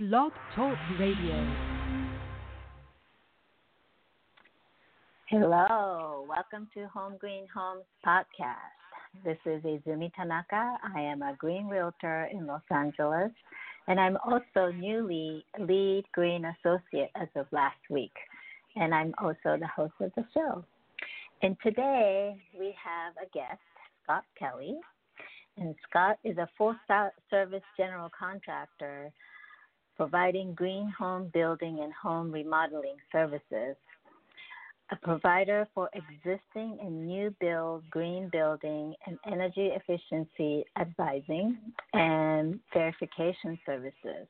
Blog Talk Radio. Hello, welcome to Home Green Homes Podcast. This is Izumi Tanaka. I am a green realtor in Los Angeles, and I'm also newly LEED Green Associate as of last week. And I'm also the host of the show. And today we have a guest, Scott Kelly. And Scott is a full-service general contractor providing green home building and home remodeling services, a provider for existing and new build, green building, and energy efficiency advising and verification services.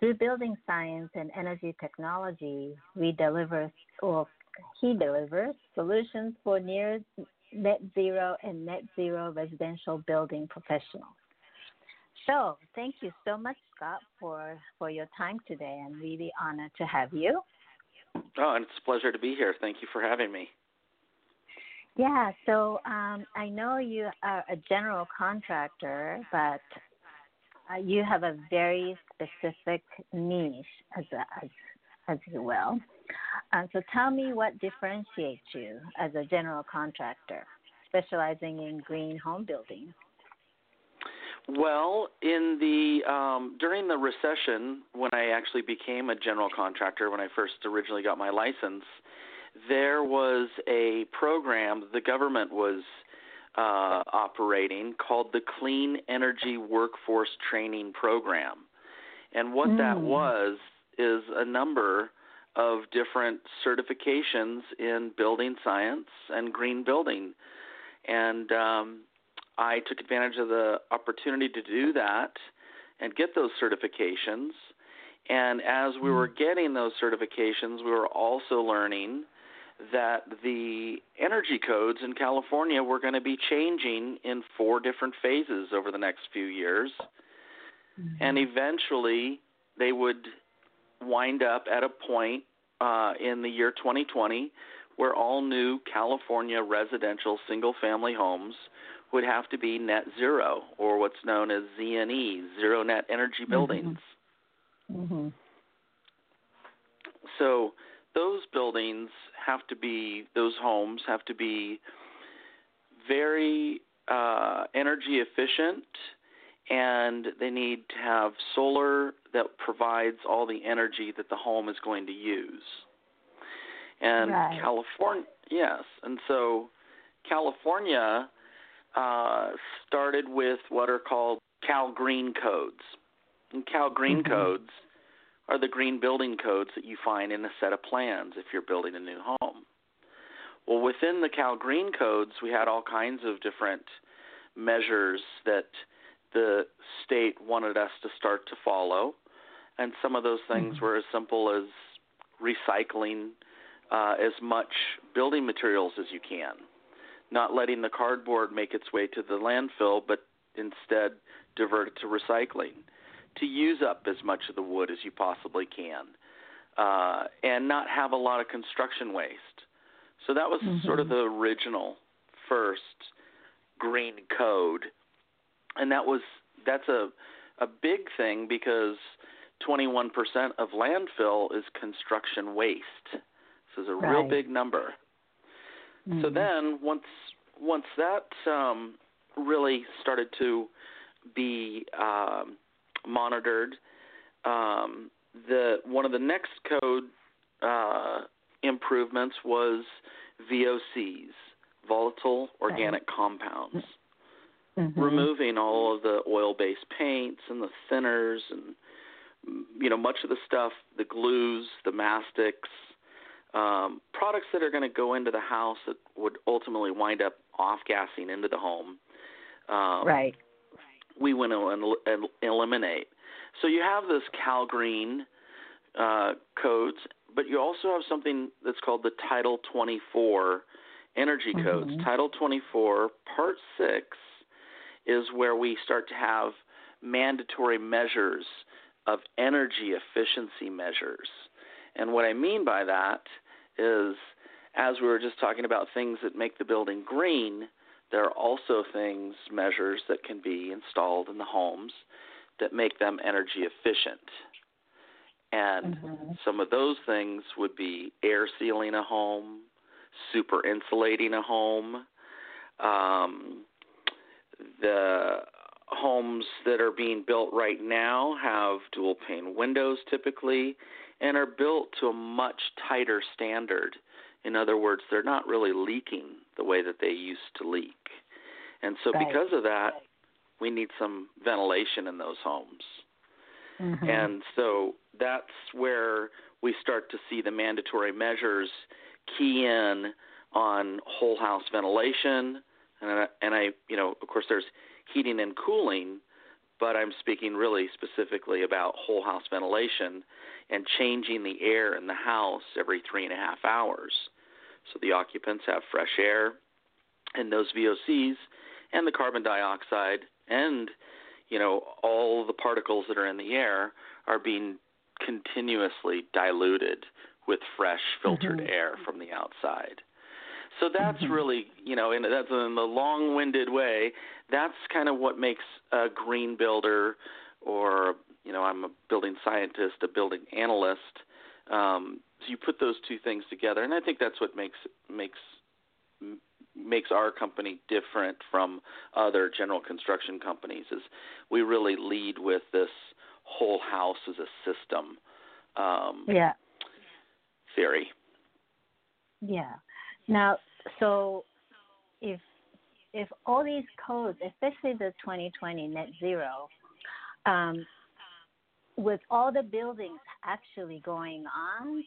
Through building science and energy technology, he delivers solutions for near net zero and net zero residential building professionals. So thank you so much, Scott, for your time today. I'm really honored to have you. Oh, and it's a pleasure to be here. Thank you for having me. Yeah, so I know you are a general contractor, but you have a very specific niche, as you will. So tell me what differentiates you as a general contractor specializing in green home building. Well, during the recession, when I actually became a general contractor, when I first originally got my license, there was a program the government was operating called the Clean Energy Workforce Training Program. And what that was is a number of different certifications in building science and green building. And I took advantage of the opportunity to do that and get those certifications. And as we were getting those certifications, we were also learning that the energy codes in California were going to be changing in 4 different phases over the next few years. Mm-hmm. And eventually they would wind up at a point in the year 2020 where all new California residential single-family homes would have to be net zero, or what's known as ZNE, Zero Net Energy Buildings. Mm-hmm. So those buildings those homes have to be very energy efficient, and they need to have solar that provides all the energy that the home is going to use. And right. California started with what are called Cal Green Codes. And Cal Green Codes are the green building codes that you find in a set of plans if you're building a new home. Well, within the Cal Green Codes, we had all kinds of different measures that the state wanted us to start to follow. And some of those things were as simple as recycling as much building materials as you can, not letting the cardboard make its way to the landfill, but instead divert it to recycling, to use up as much of the wood as you possibly can, and not have a lot of construction waste. So that was sort of the original first green code. And that's a big thing because 21% of landfill is construction waste. So it's a real big number. So then once that really started to be monitored, one of the next code improvements was VOCs, Volatile Organic Compounds, removing all of the oil-based paints and the thinners and, much of the stuff, the glues, the mastics, products that are going to go into the house that would ultimately wind up off-gassing into the home. We went to eliminate. So you have this Cal Green codes, but you also have something that's called the Title 24 energy codes. Title 24 Part 6 is where we start to have mandatory measures of energy efficiency measures. And what I mean by that is, as we were just talking about things that make the building green, there are also measures that can be installed in the homes that make them energy efficient. And some of those things would be air sealing a home, super insulating a home, the homes that are being built right now have dual pane windows typically and are built to a much tighter standard. In other words, they're not really leaking the way that they used to leak. And so because of that, we need some ventilation in those homes. And so that's where we start to see the mandatory measures key in on whole house ventilation. And I, you know, of course, there's heating and cooling, but I'm speaking really specifically about whole house ventilation and changing the air in the house every 3.5 hours. So the occupants have fresh air, and those VOCs and the carbon dioxide and, you know, all the particles that are in the air are being continuously diluted with fresh filtered air from the outside. So that's really, you know, and that's in the long-winded way, that's kind of what makes a green builder or, you know, I'm a building scientist, a building analyst. So you put those two things together, and I think that's what makes our company different from other general construction companies is we really lead with this whole house as a system theory. Now, so if all these codes, especially the 2020 net zero, with all the buildings actually going on,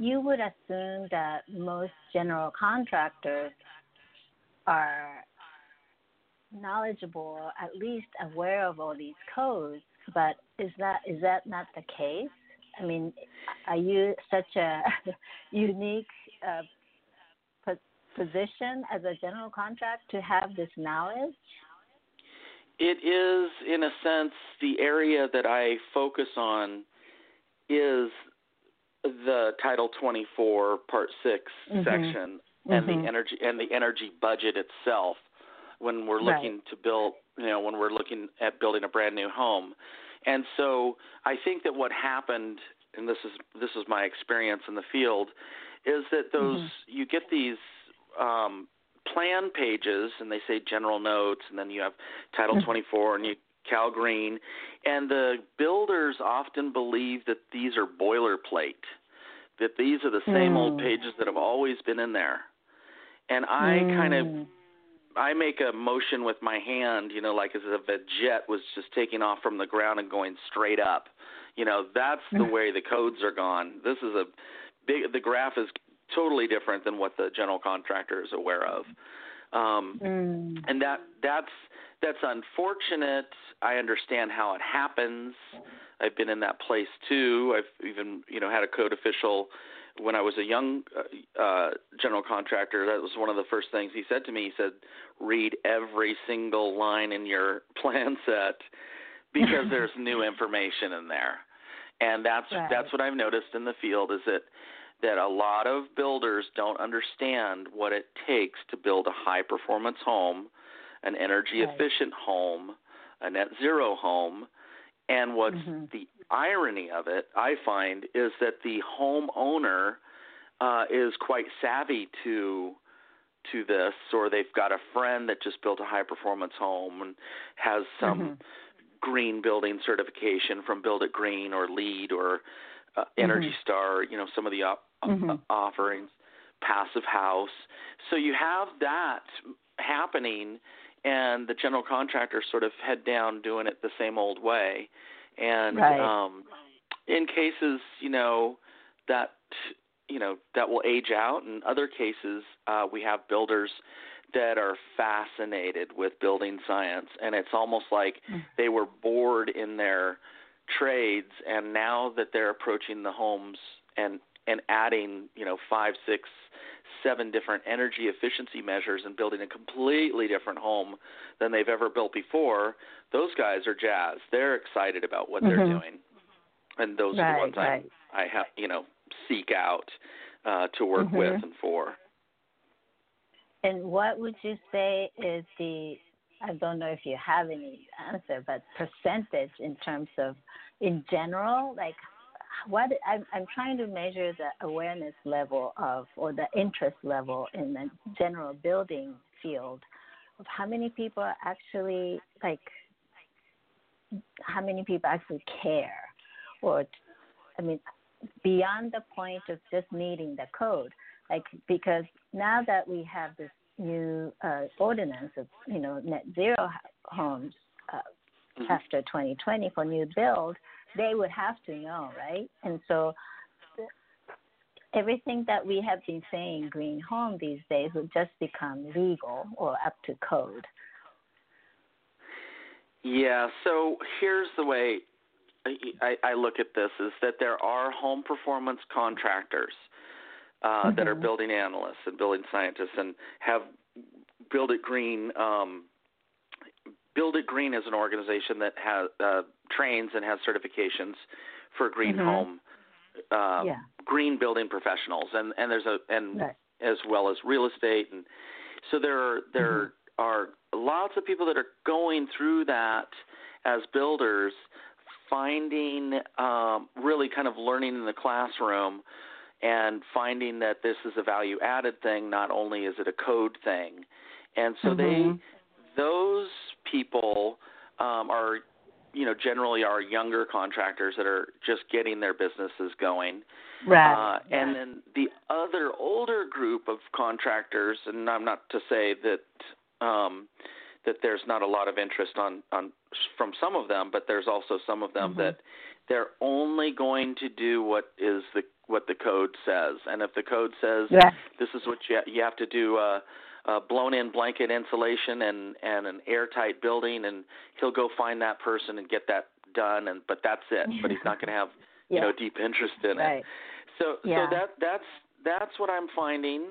you would assume that most general contractors are knowledgeable, at least aware of all these codes. But is that not the case? I mean, are you such a unique position as a general contractor to have this knowledge? It is, in a sense, the area that I focus on is the Title 24 Part 6 section and the energy budget itself. When we're looking to build, you know, when we're looking at building a brand new home, and so I think that what happened, and this is my experience in the field, is that those you get these plan pages, and they say general notes, and then you have Title 24 and you Cal Green, and the builders often believe that these are boilerplate, that these are the same old pages that have always been in there. And I I make a motion with my hand, you know, like as if a jet was just taking off from the ground and going straight up. You know, that's the way the codes are gone. This is a big, the graph is totally different than what the general contractor is aware of. And that's unfortunate. I understand how it happens. I've been in that place too. I've even, you know, had a code official when I was a young general contractor. That was one of the first things he said to me. He said, read every single line in your plan set because there's new information in there. And that's what I've noticed in the field is that a lot of builders don't understand what it takes to build a high-performance home, an energy-efficient home, a net-zero home. And what's the irony of it, I find, is that the homeowner is quite savvy to this, or they've got a friend that just built a high-performance home and has some green building certification from Build It Green or LEED or Energy Star, you know, some of the offerings, passive house. So you have that happening, and the general contractor sort of head down doing it the same old way. And in cases, that will age out. In other cases, we have builders that are fascinated with building science, and it's almost like they were bored in their trades, and now that they're approaching the homes and adding, 5, 6, 7 different energy efficiency measures and building a completely different home than they've ever built before, those guys are jazzed. They're excited about what they're doing. And those are the ones I seek out to work with and for. And what would you say is the I don't know if you have any answer, but percentage in terms of, in general, like what I'm trying to measure the awareness level of, or the interest level in the general building field of how many people are actually like, how many people actually care, or, I mean, beyond the point of just needing the code, like, because now that we have this new ordinance of, you know, net zero homes after 2020 for new build, they would have to know, right? And so everything that we have been saying green home these days would just become legal or up to code. Yeah, so here's the way I look at this, is that there are home performance contractors that are building analysts and building scientists and have Build It Green. Build It Green is an organization that has trains and has certifications for green home, green building professionals, and there's a as well as real estate, and so there are lots of people that are going through that as builders, finding really kind of learning in the classroom. And finding that this is a value-added thing, not only is it a code thing. And so those people are, you know, generally are younger contractors that are just getting their businesses going. Right. And then the other older group of contractors, and I'm not to say that that there's not a lot of interest on from some of them, but there's also some of them that they're only going to do what the code says. And if the code says this is what you have to do, blown-in blanket insulation and an airtight building, and he'll go find that person and get that done, and but that's it. But he's not going to have you know, deep interest in it. So so that's what I'm finding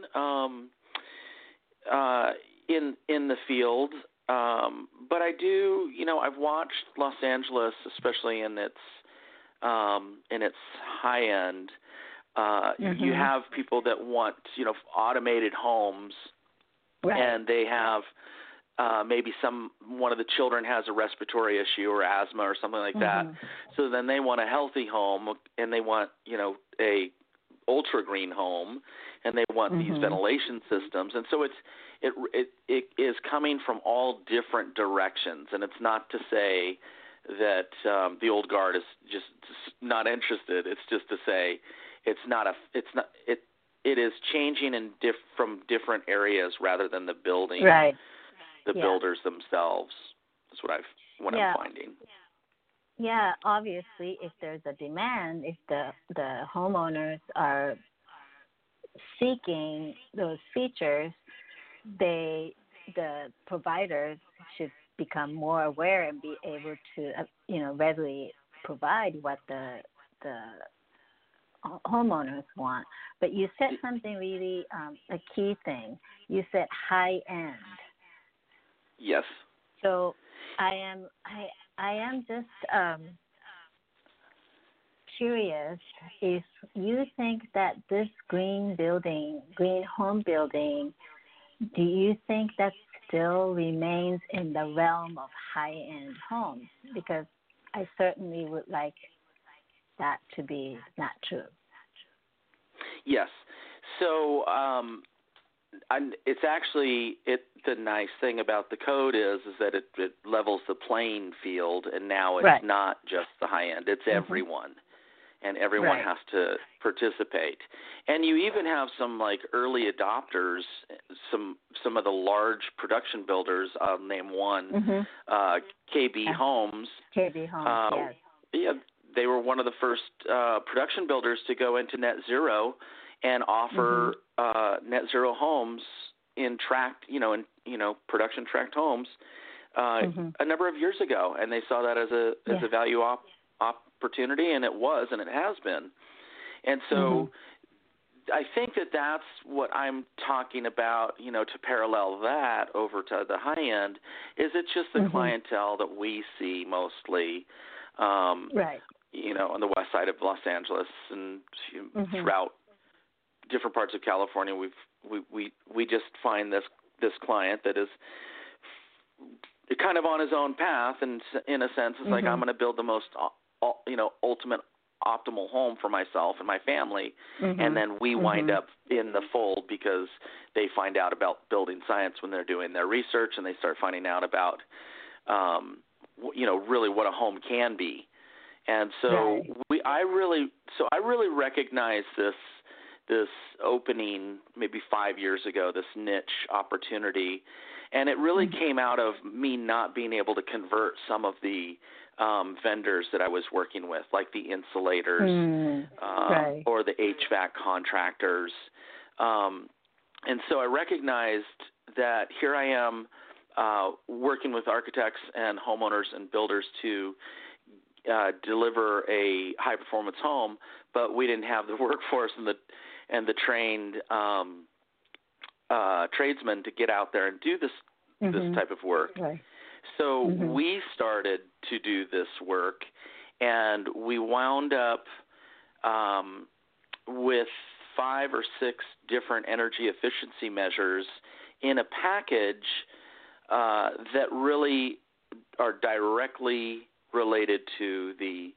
in the field. But I do, you know, I've watched Los Angeles, especially in its high end. You have people that want, you know, automated homes, and they have maybe one of the children has a respiratory issue or asthma or something like that. So then they want a healthy home, and they want, you know, a ultra green home, and they want these ventilation systems. And so it is coming from all different directions, and it's not to say that the old guard is just not interested. It's just to say it is changing in from different areas rather than the building, the builders themselves. That's what I'm finding. Yeah, obviously, if there's a demand, if the homeowners are seeking those features, the providers should become more aware and be able to, you know, readily provide what the homeowners want. But you said something really a key thing. You said high end. Yes. So I am just curious if you think that this green home building, do you think that still remains in the realm of high-end homes? Because I certainly would like that to be not true. Yes. So it's actually the nice thing about the code is that it levels the playing field, and now it's not just the high-end. It's everyone. And everyone has to participate. And you even have some like early adopters, some of the large production builders. I'll name one, KB Homes. KB Homes, yeah, they were one of the first production builders to go into net zero and offer net zero homes in tract, production tract homes a number of years ago, and they saw that as a value opportunity, and it was, and it has been. And so I think that's what I'm talking about, you know, to parallel that over to the high end, is it's just the clientele that we see mostly, you know, on the west side of Los Angeles and throughout different parts of California. We just find this client that is you're kind of on his own path, and in a sense, it's like, I'm going to build the most, ultimate optimal home for myself and my family, and then we wind up in the fold because they find out about building science when they're doing their research, and they start finding out about, really what a home can be. And so I really recognize this opening maybe 5 years ago, this niche opportunity. And it really came out of me not being able to convert some of the vendors that I was working with, like the insulators or the HVAC contractors. And so I recognized that here I am working with architects and homeowners and builders to deliver a high-performance home, but we didn't have the workforce and the trained tradesmen to get out there and do this type of work. Right. So we started to do this work, and we wound up with 5 or 6 different energy efficiency measures in a package that really are directly related to the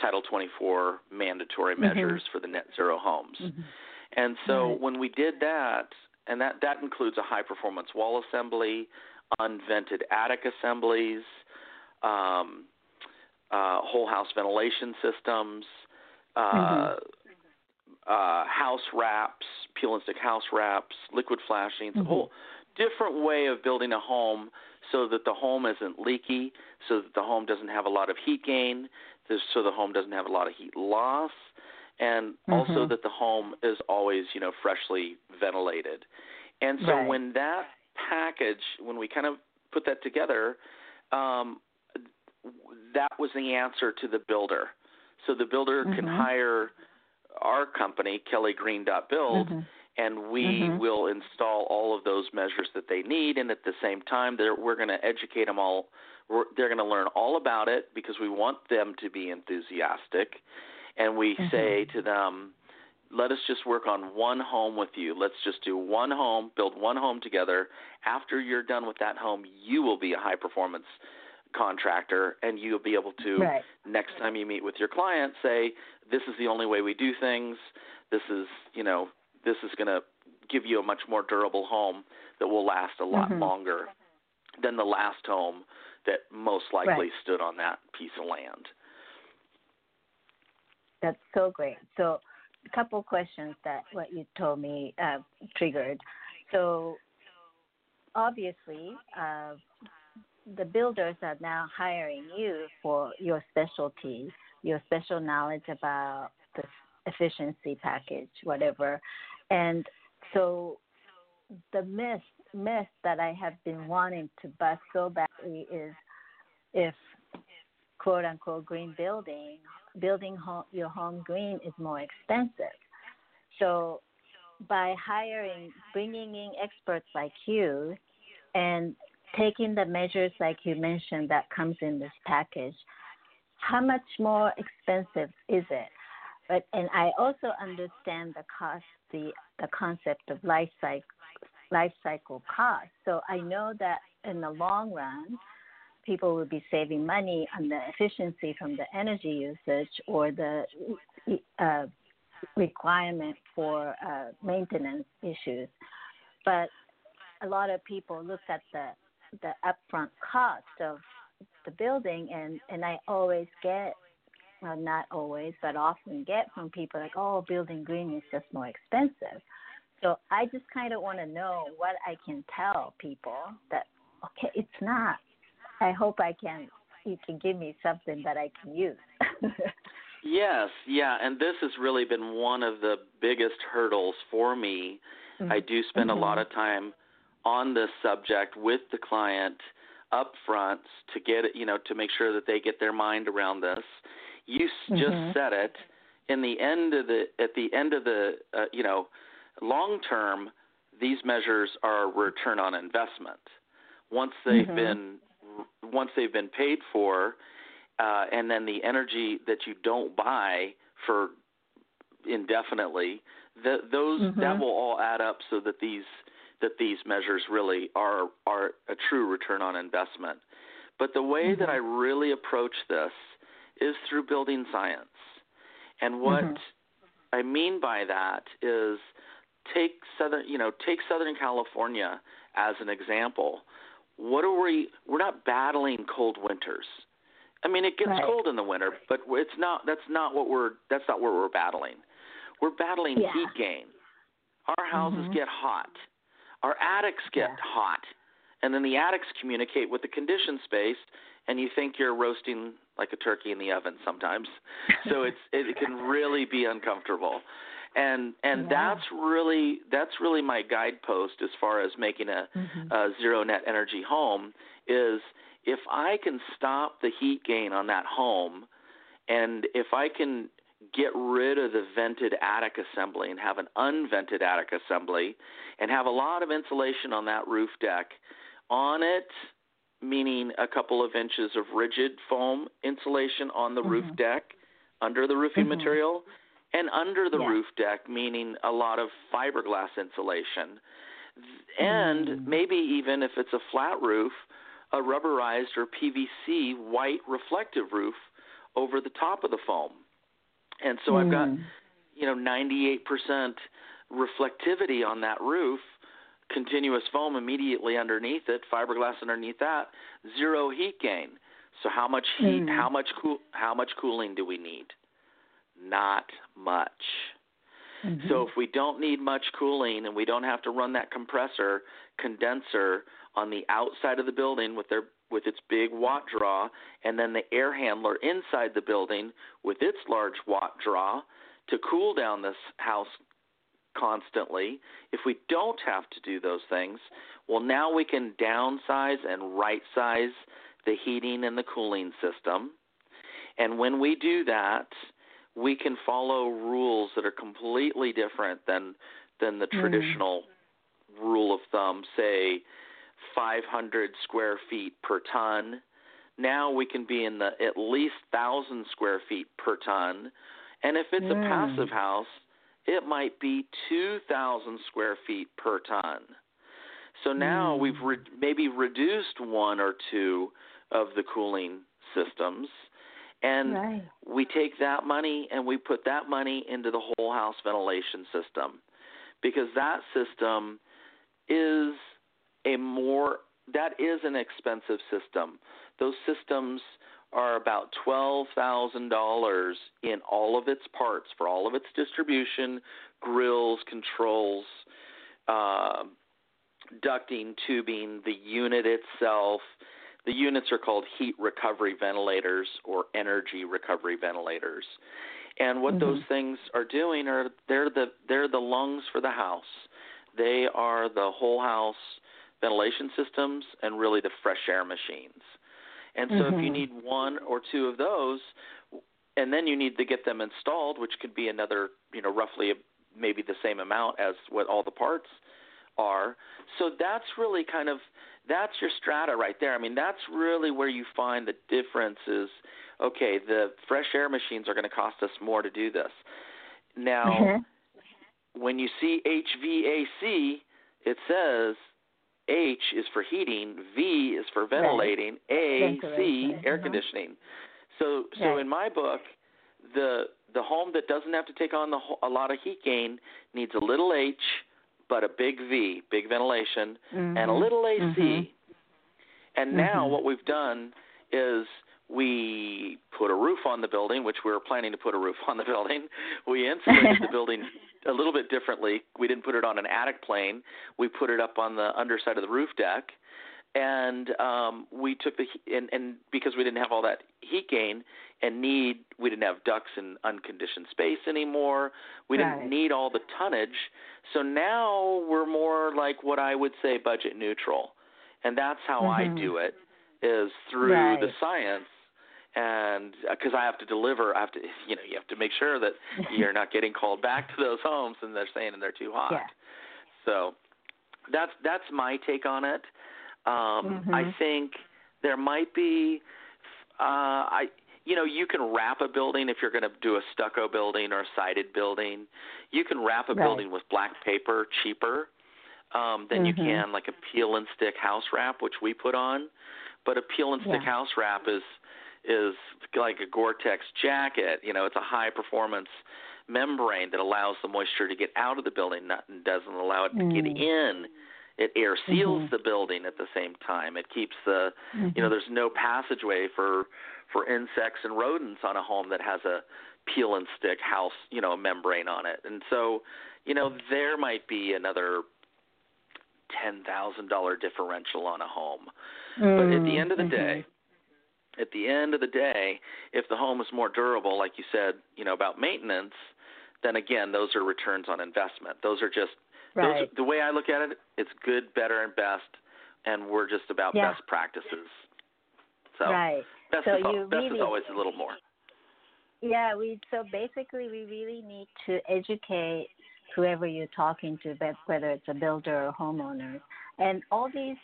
Title 24 mandatory measures for the net zero homes. And so when we did that, and that includes a high-performance wall assembly, unvented attic assemblies, whole-house ventilation systems, house wraps, peel and stick house wraps, liquid flashings, a whole different way of building a home so that the home isn't leaky, so that the home doesn't have a lot of heat gain, so the home doesn't have a lot of heat loss, and also that the home is always, freshly ventilated. And so when that package, when we kind of put that together, that was the answer to the builder. So the builder can hire our company, kellygreen.build, and we will install all of those measures that they need. And at the same time, we're going to educate them all. They're going to learn all about it because we want them to be enthusiastic. And we say to them, let us just work on one home with you. Let's just do one home, build one home together. After you're done with that home, you will be a high-performance contractor, and you'll be able to, next time you meet with your client, say, this is the only way we do things. This is, this is going to give you a much more durable home that will last a lot longer than the last home that most likely stood on that piece of land. That's so great. So a couple questions that what you told me triggered. So obviously the builders are now hiring you for your specialty, your special knowledge about the efficiency package, whatever. And so the myth that I have been wanting to bust so badly is if, quote unquote, green building your home green is more expensive. So by bringing in experts like you and taking the measures like you mentioned that comes in this package, how much more expensive is it? But, and I also understand the cost, the concept of life cycle cost. So I know that in the long run, people will be saving money on the efficiency from the energy usage or the requirement for maintenance issues. But a lot of people look at the upfront cost of the building, and I always get, well, not always, but often get from people like, oh, building green is just more expensive. So I just kind of want to know what I can tell people that, okay, it's not. I hope you can give me something that I can use. Yes, yeah, and this has really been one of the biggest hurdles for me. I do spend a lot of time on this subject with the client up front to get, to make sure that they get their mind around this. You just said it. At the end of the long term, these measures are return on investment. Once they've been paid for, and then the energy that you don't buy for indefinitely, that will all add up so that these measures really are a true return on investment. But the way that I really approach this is through building science. And what I mean by that is take Southern California as an example. We're not battling cold winters. I mean, it gets cold in the winter, but that's not what we're battling. We're battling heat gain. Our houses get hot. Our attics get hot. And then the attics communicate with the conditioned space, and you think you're roasting like a turkey in the oven sometimes. So it can really be uncomfortable. And that's really my guidepost as far as making a zero net energy home is if I can stop the heat gain on that home, and if I can get rid of the vented attic assembly and have an unvented attic assembly and have a lot of insulation on that roof deck on it, meaning a couple of inches of rigid foam insulation on the roof deck under the roofing material, and under the roof deck, meaning a lot of fiberglass insulation, and maybe even if it's a flat roof, a rubberized or PVC white reflective roof over the top of the foam. And so I've got, 98% reflectivity on that roof, continuous foam immediately underneath it, fiberglass underneath that, zero heat gain. So how much heat, how much cooling do we need? Not much. So if we don't need much cooling and we don't have to run that condenser on the outside of the building with its big watt draw, and then the air handler inside the building with its large watt draw to cool down this house constantly. If we don't have to do those things, well, now we can downsize and right-size the heating and the cooling system. And when we do that, we can follow rules that are completely different than the traditional rule of thumb, say, 500 square feet per ton. Now we can be in the at least 1,000 square feet per ton. And if it's a passive house, it might be 2,000 square feet per ton. So now we've maybe reduced one or two of the cooling systems. And we take that money and we put that money into the whole house ventilation system, because that system is – that is an expensive system. Those systems are about $12,000 in all of its parts, for all of its distribution, grills, controls, ducting, tubing, the unit itself. The units are called heat recovery ventilators or energy recovery ventilators. And what those things are doing are they're the lungs for the house. They are the whole house ventilation systems and really the fresh air machines. And so if you need one or two of those, and then you need to get them installed, which could be another, roughly maybe the same amount as what all the parts are. So that's really that's your strata right there. I mean, that's really where you find the difference is, okay, the fresh air machines are going to cost us more to do this. Now, when you see HVAC, it says H is for heating, V is for ventilating, A, C, air conditioning. So in my book, the home that doesn't have to take on a lot of heat gain needs a little H, but a big V, big ventilation, and a little AC. And now what we've done is we put a roof on the building, which we were planning to put a roof on the building. We insulated the building a little bit differently. We didn't put it on an attic plane. We put it up on the underside of the roof deck. And we took and because we didn't have all that heat gain and we didn't have ducts in unconditioned space anymore. We didn't need all the tonnage. So now we're more like what I would say budget neutral. And that's how I do it, is through the science. And because I have to deliver, you have to make sure that you're not getting called back to those homes and they're saying they're too hot. Yeah. So that's my take on it. I think there might be, you can wrap a building if you're going to do a stucco building or a sided building. You can wrap a building with black paper cheaper than you can like a peel and stick house wrap, which we put on. But a peel and stick house wrap is like a Gore-Tex jacket. You know, it's a high performance membrane that allows the moisture to get out of the building, not and doesn't allow it to get in. It air seals the building at the same time. It keeps the, you know, there's no passageway for insects and rodents on a home that has a peel and stick house, you know, membrane on it. And so, you know, there might be another $10,000 differential on a home. But at the end of the day, at the end of the day, if the home is more durable, like you said, you know, about maintenance, then again, those are returns on investment. Those are just, right. The way I look at it, it's good, better, and best, and we're just about best practices. So best, so best is always a little more. Yeah, so basically we really need to educate whoever you're talking to, whether it's a builder or homeowner. And all these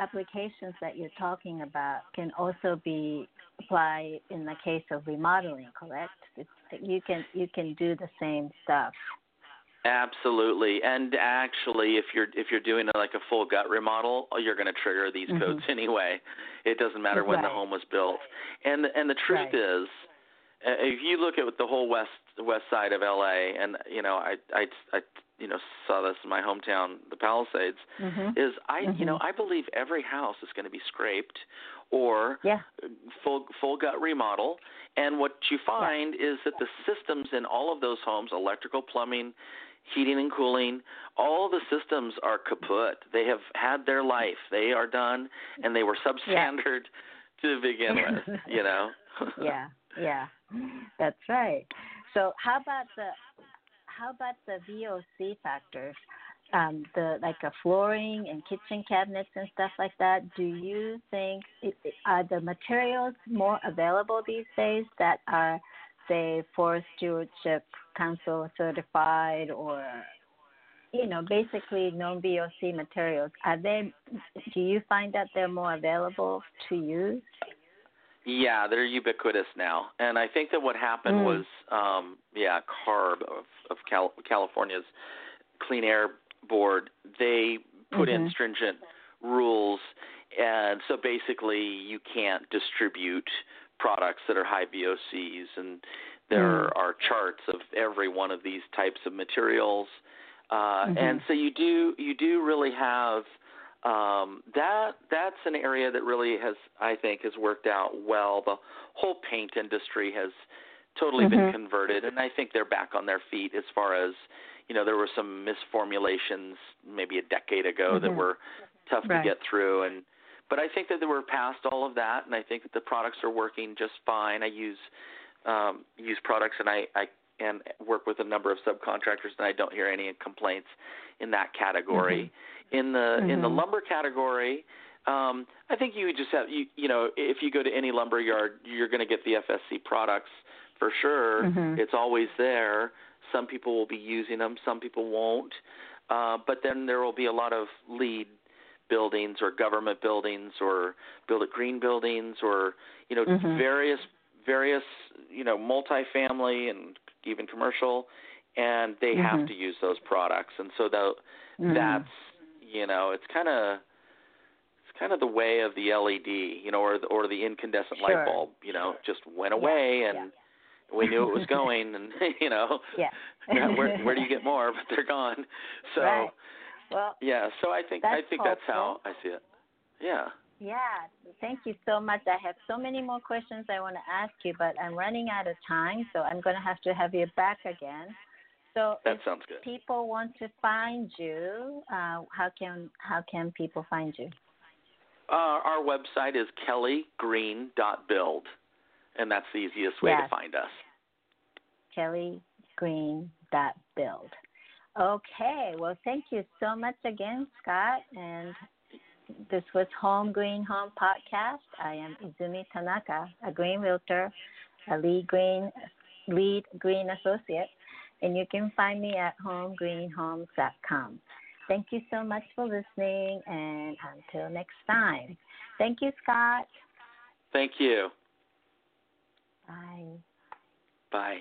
applications that you're talking about can also be applied in the case of remodeling, correct? You can do the same stuff. Absolutely, and actually, if you're doing like a full gut remodel, you're going to trigger these codes anyway. It doesn't matter when the home was built, and the truth is, if you look at the whole west side of LA, and you know, I you know saw this in my hometown, the Palisades, is you know, I believe every house is going to be scraped or full gut remodel. And what you find is that the systems in all of those homes, electrical, plumbing, heating and cooling, all the systems are kaput. They have had their life. They are done, and they were substandard to begin with, you know? Yeah. That's right. So how about the VOC factors, like a flooring and kitchen cabinets and stuff like that? Do you think are the materials more available these days that are, say, Forest Stewardship Council certified or, you know, basically known VOC materials? Are they? Do you find that they're more available to use? Yeah, they're ubiquitous now. And I think that what happened was, CARB of California's Clean Air Board, they put in stringent rules. And so basically you can't distribute products that are high VOCs. And there are charts of every one of these types of materials. And so you do really have that's an area that really has, I think, has worked out well. The whole paint industry has totally been converted, and I think they're back on their feet as far as, you know, there were some misformulations maybe a decade ago that were tough to get through. But I think that we're past all of that, and I think that the products are working just fine. I use products, and I work with a number of subcontractors, and I don't hear any complaints in that category. In the lumber category, I think you just have you know, if you go to any lumber yard, you're going to get the FSC products for sure. It's always there. Some people will be using them, some people won't. But then there will be a lot of LEED buildings or government buildings or Build It Green buildings or, you know, various you know, multifamily and even commercial, and they have to use those products. And so that's, you know, it's kind of the way of the LED, you know, or the incandescent light bulb, you know, just went away and we knew it was going, and you know, where do you get more, but they're gone. So well, yeah, so I think that's how I see it. Yeah. Yeah, thank you so much. I have so many more questions I want to ask you, but I'm running out of time, so I'm going to have you back again. So that sounds good. If people want to find you, how can people find you? Our website is kellygreen.build, and that's the easiest way to find us. kellygreen.build. Okay, well, thank you so much again, Scott, and this was Home Green Home Podcast. I am Izumi Tanaka, a green realtor, a LEED Green associate, and you can find me at homegreenhomes.com. Thank you so much for listening, and until next time. Thank you, Scott. Thank you. Bye. Bye.